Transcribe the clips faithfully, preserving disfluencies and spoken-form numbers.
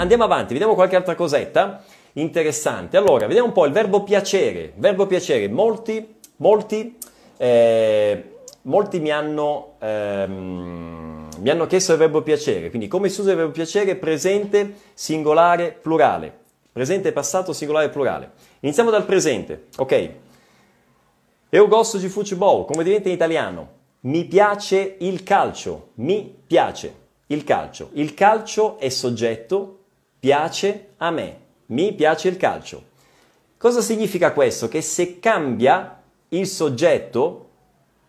andiamo avanti, vediamo qualche altra cosetta interessante. Allora, vediamo un po' il verbo piacere. Verbo piacere, molti, molti, eh, molti mi hanno, ehm, mi hanno chiesto il verbo piacere. Quindi come si usa il verbo piacere? Presente, singolare, plurale. Presente, passato, singolare, plurale. Iniziamo dal presente, ok? Eu gosto de futebol, come diventa in italiano? Mi piace il calcio, mi piace il calcio. Il calcio è soggetto, piace a me, mi piace il calcio. Cosa significa questo? Che se cambia il soggetto,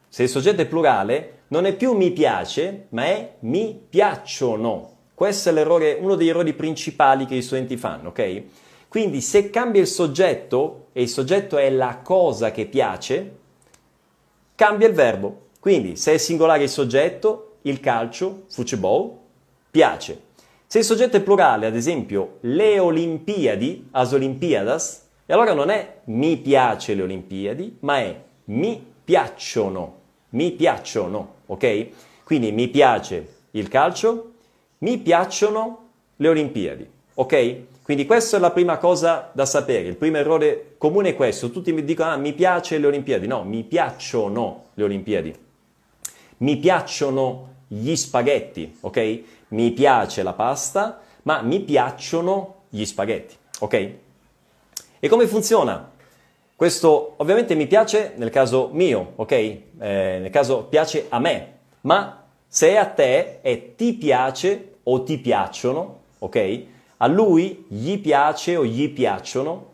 se il soggetto è plurale, non è più mi piace, ma è mi piacciono. Questo è l'errore, uno degli errori principali che gli studenti fanno, ok? Quindi se cambia il soggetto, e il soggetto è la cosa che piace, cambia il verbo. Quindi se è singolare il soggetto, il calcio, futebol, piace. Se il soggetto è plurale, ad esempio, le Olimpiadi, as Olimpiadas, e allora non è mi piace le Olimpiadi, ma è mi piacciono, mi piacciono, ok? Quindi mi piace il calcio, mi piacciono le Olimpiadi, ok? Quindi questa è la prima cosa da sapere, il primo errore comune è questo, tutti mi dicono ah, mi piace le Olimpiadi, no, mi piacciono le Olimpiadi, mi piacciono gli spaghetti, ok? Mi piace la pasta, ma mi piacciono gli spaghetti, ok? E come funziona? Questo ovviamente mi piace nel caso mio, ok? Eh, nel caso piace a me, ma se è a te è ti piace o ti piacciono, ok? A lui gli piace o gli piacciono,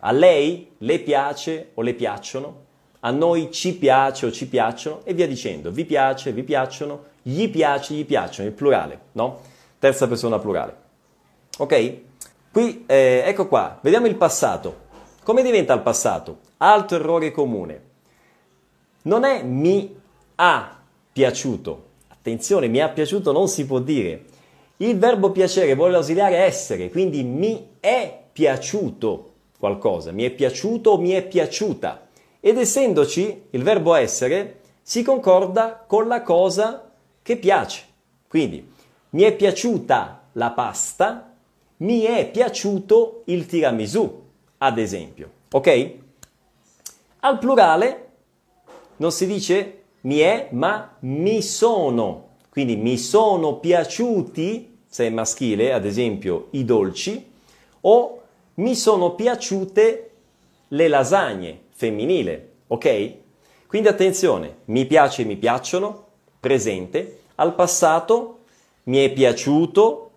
a lei le piace o le piacciono, a noi ci piace o ci piacciono e via dicendo, vi piace, vi piacciono, gli piace, gli piacciono, il plurale, no? Terza persona plurale. Ok? Qui, eh, ecco qua, vediamo il passato. Come diventa il passato? Altro errore comune. Non è mi ha piaciuto. Attenzione, mi ha piaciuto non si può dire. Il verbo piacere vuole l'ausiliare essere, quindi mi è piaciuto qualcosa, mi è piaciuto o mi è piaciuta. Ed essendoci il verbo essere, si concorda con la cosa che piace. Quindi, mi è piaciuta la pasta, mi è piaciuto il tiramisù, ad esempio. Ok? Al plurale non si dice mi è, ma mi sono. Quindi, mi sono piaciuti... se è maschile, ad esempio i dolci, o mi sono piaciute le lasagne, femminile, ok? Quindi attenzione, mi piace e mi piacciono, presente, al passato mi è piaciuto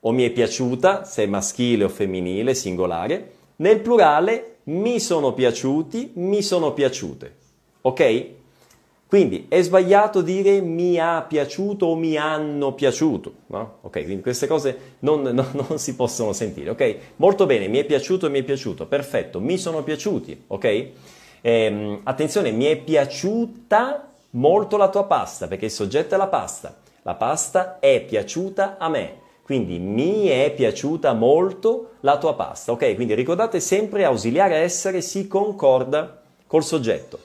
o mi è piaciuta, se è maschile o femminile, singolare, nel plurale mi sono piaciuti, mi sono piaciute, ok? Quindi è sbagliato dire mi ha piaciuto o mi hanno piaciuto, no? Ok, quindi queste cose non, non, non si possono sentire, ok? Molto bene, mi è piaciuto e mi è piaciuto, perfetto, mi sono piaciuti, ok? Ehm, attenzione, mi è piaciuta molto la tua pasta, perché il soggetto è la pasta. La pasta è piaciuta a me, quindi mi è piaciuta molto la tua pasta, ok? Quindi ricordate sempre ausiliare essere si concorda col soggetto.